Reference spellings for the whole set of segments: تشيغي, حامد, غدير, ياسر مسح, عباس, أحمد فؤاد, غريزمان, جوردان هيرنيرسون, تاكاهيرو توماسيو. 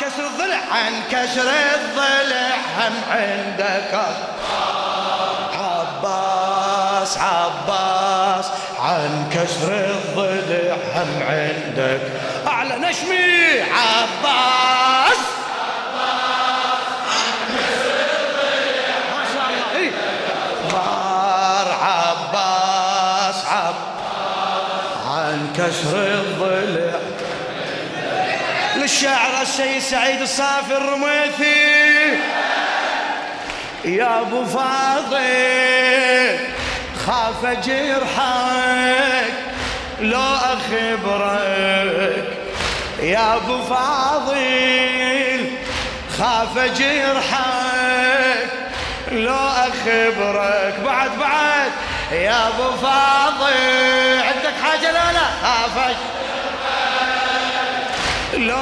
كسر الضلع عن كسر الضلع هم عندك عباس عباس عن كسر الضلع هم عندك أعلى نشمي عباس كسر الضلع للشاعر السيد سعيد الصافي الرميثي يا ابو فاضل خاف جرحك لو اخبرك يا ابو فاضل خاف جرحك لو اخبرك بعد يا ابو فاضل عندك حاجه لا لا خافك لو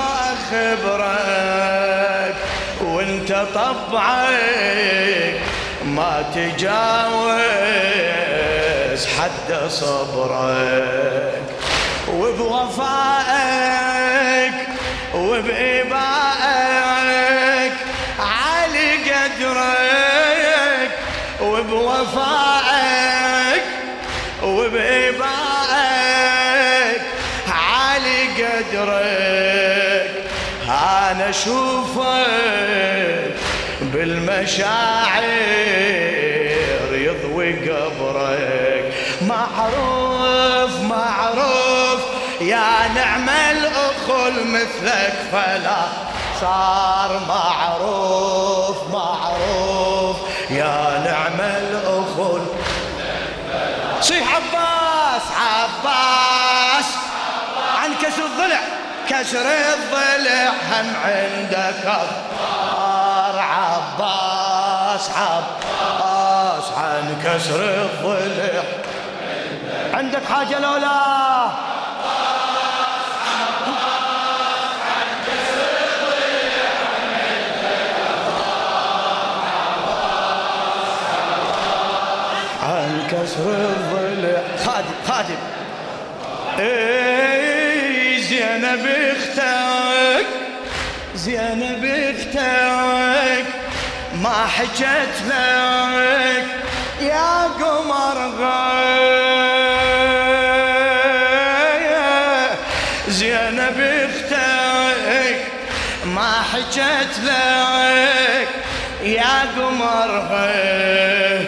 اخبرك وانت طبعك ما تجاوز حد صبرك وبوفائك وبابائك على قدرك وبوفائك وبإبائك على قدرك أنا أشوفك بالمشاعر يضوي قبرك معروف معروف يا نعم الأخل مثلك فلا صار معروف معروف يا نعم الأخل صيح عباس عباس عن كسر الضلع كسر الضلع هم عندك أخبار عباس عباس عن كسر الضلع عندك حاجة لولا عباس عباس عن كسر الضلع هم عندك أخبار عباس عباس عن كسر الضلع خادم اي زينب اختك زينب اختك ما حجت لك يا قمر غاية زينب اختك ما حجت لك يا قمر غاية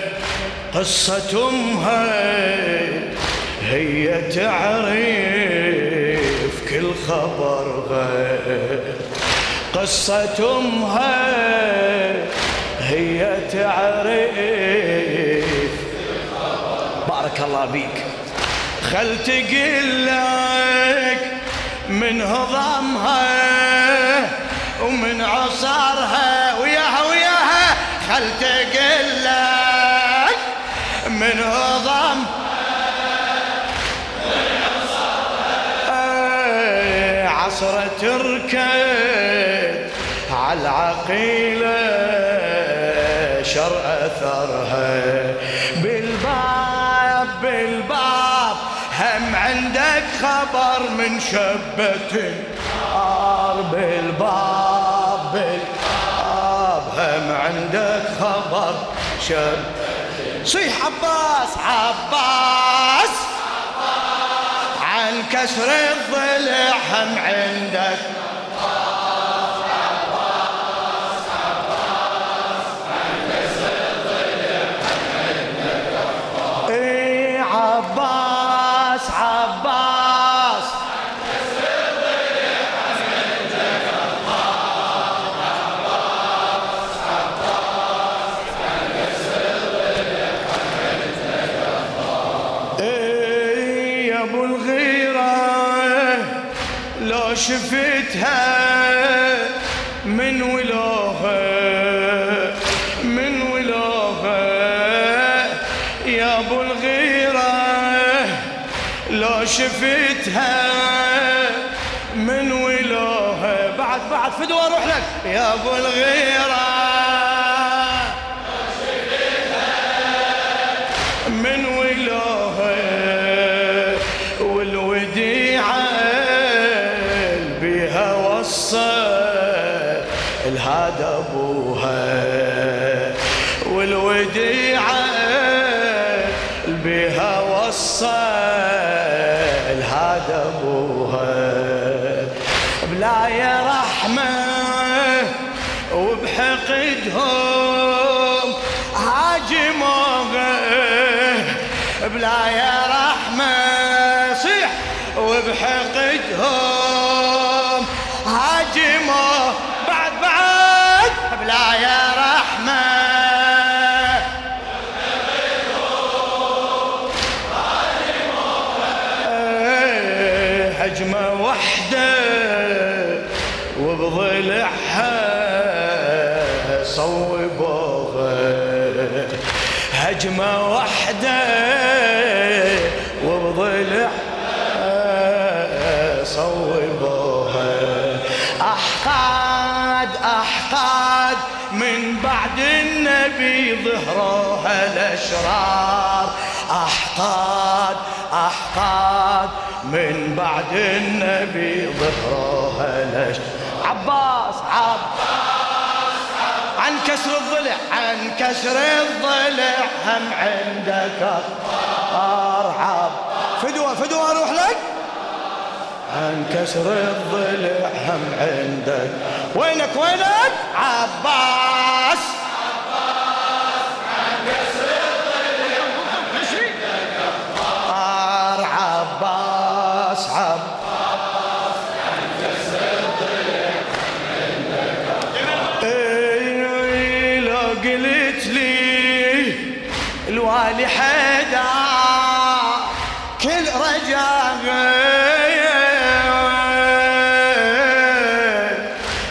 قصة امها هي تعرف كل خبر غير قصة أمها هي تعرف بارك الله بيك خل تقلك من هضمها ومن عصارها وياها وياها خل تقلك من هضمها عصرة تركت على عقيلة شر أثرها بالباب بالباب هم عندك خبر من شبة النار بالباب بالباب هم عندك خبر شبة صيح عباس عباس عن كسر الضلع هم عندك عباس عباس عباس عن كسر الضلع هم عندك عباس اي عباس عباس عن كسر الضلع هم عندك عباس عباس عباس عن كسر الضلع هم عندك عباس اي يا ابو الغيرة لو شفتها من ولوها من ولوها يا ابو الغيرة لو شفتها من ولوها بعد فدوى اروح لك يا ابو الغيرة لو شفتها من ولوها والوديعة بها وصل بعد ابوها والوديعه بها وصل هذا ابوها بلا يا رحمه وبحقدهم هاجموها بلا يا رحمه صيح وبحقدهم هاجموها بعد بلا يا رحمه هجمه وحده وبضلعها صوبوها هجمه وحده وبضلعها صوبوها احقاد احقاد من بعد النبي ظهروها الاشرار احقاد احقاد من بعد النبي ظهرها لش عباس عباس عن كسر الضلع عن كسر الضلع هم عندك أرحب فدوة فدوة أروح لك عن كسر الضلع هم عندك وينك وينك عباس عباس عن كسر الضلع هم عندك أرحب عباس عباس الوالي حدا كل رجاء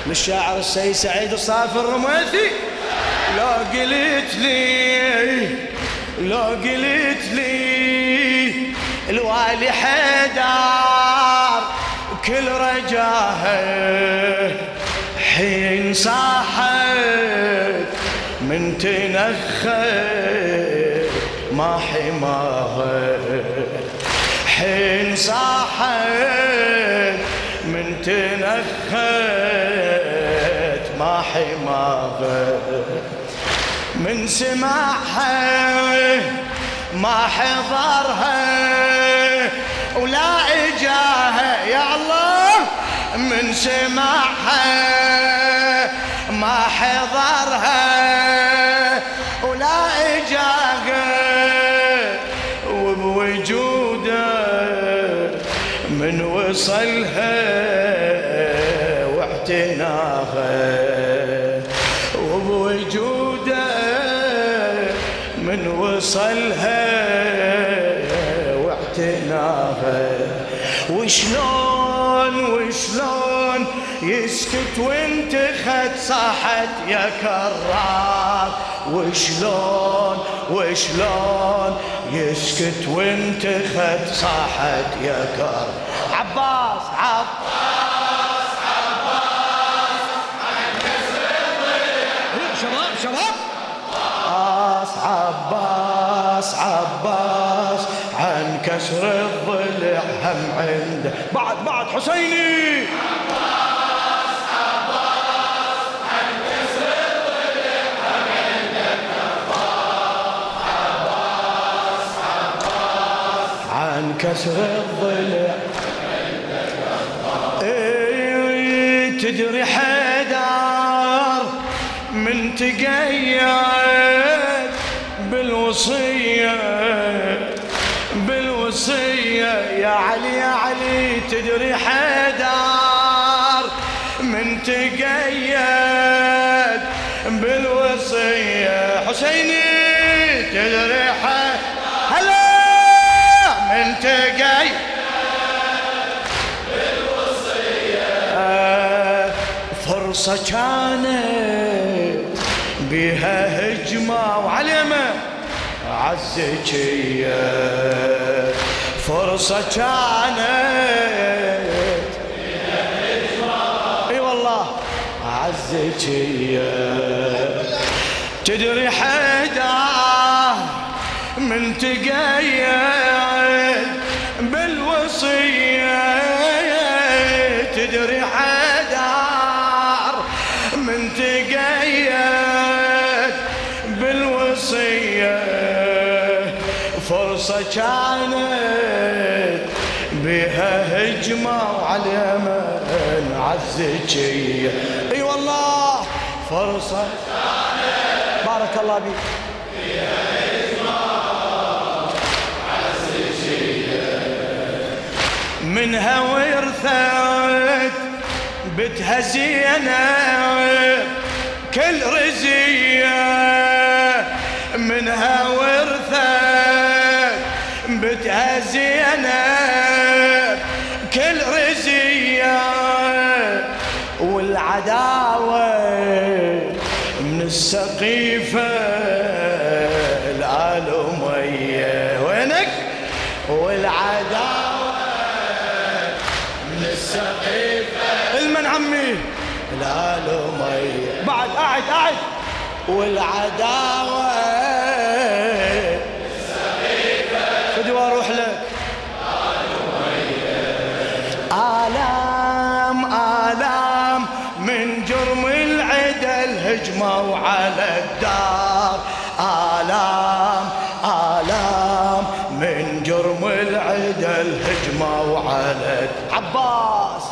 للشاعر السيد سعيد الصافي الرميثي لو قلت لي لو قلت لي الوالي حدا كل رجاء حين صاحت من تنخل ما حماها حين صاحت من تنخت ما حماها من سماعها ما حضرها ولا اجاها يا الله من سماعها ما حضرها من وصلها واعتناها وبوجوده من وصلها واعتناها وشلون وشلون يسكت وانت خد صاحت يا كرار وشلون وشلون يسكت وانت خد صاحت يا كرار عباس عباس عباس عن كسر الضلع شباب شباب عباس عباس عباس عن كسر الضلع هم عنده بعد بعد حسيني عباس عباس عن كسر الضلع هم عندك عباس عباس عباس عن كسر الضلع تدري حدار من تقيد بالوصية بالوصية يا علي يا علي تدري حدار من تقيد بالوصية حسيني تدري حدار هلا من تقيد فرصة كانت بها هجمة وعلمة عزكية فرصة كانت بها هجمة اي والله عزكية تدري حدا من تقيد بالوصية تدري حدا من تقيد كانت بها هجمة وعلى من عالزكية. اي أيوة والله فرصة كانت بارك الله بيك بها هجمة عالزكية منها ورثت بتها زينة كل رزية منها ورثة بتها زينة كل رزية والعداوة من السقيفة العالمية وينك والعداوة من السقيفة المن عمي العالمية بعد قاعد قاعد والعداوة خدوا اروح لك آلام آلام من جرم العدل هجموا على الدار آلام آلام من جرم العدل هجموا على عباس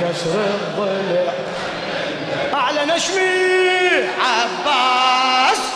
كسر الضلع أعلى نشمي عباس.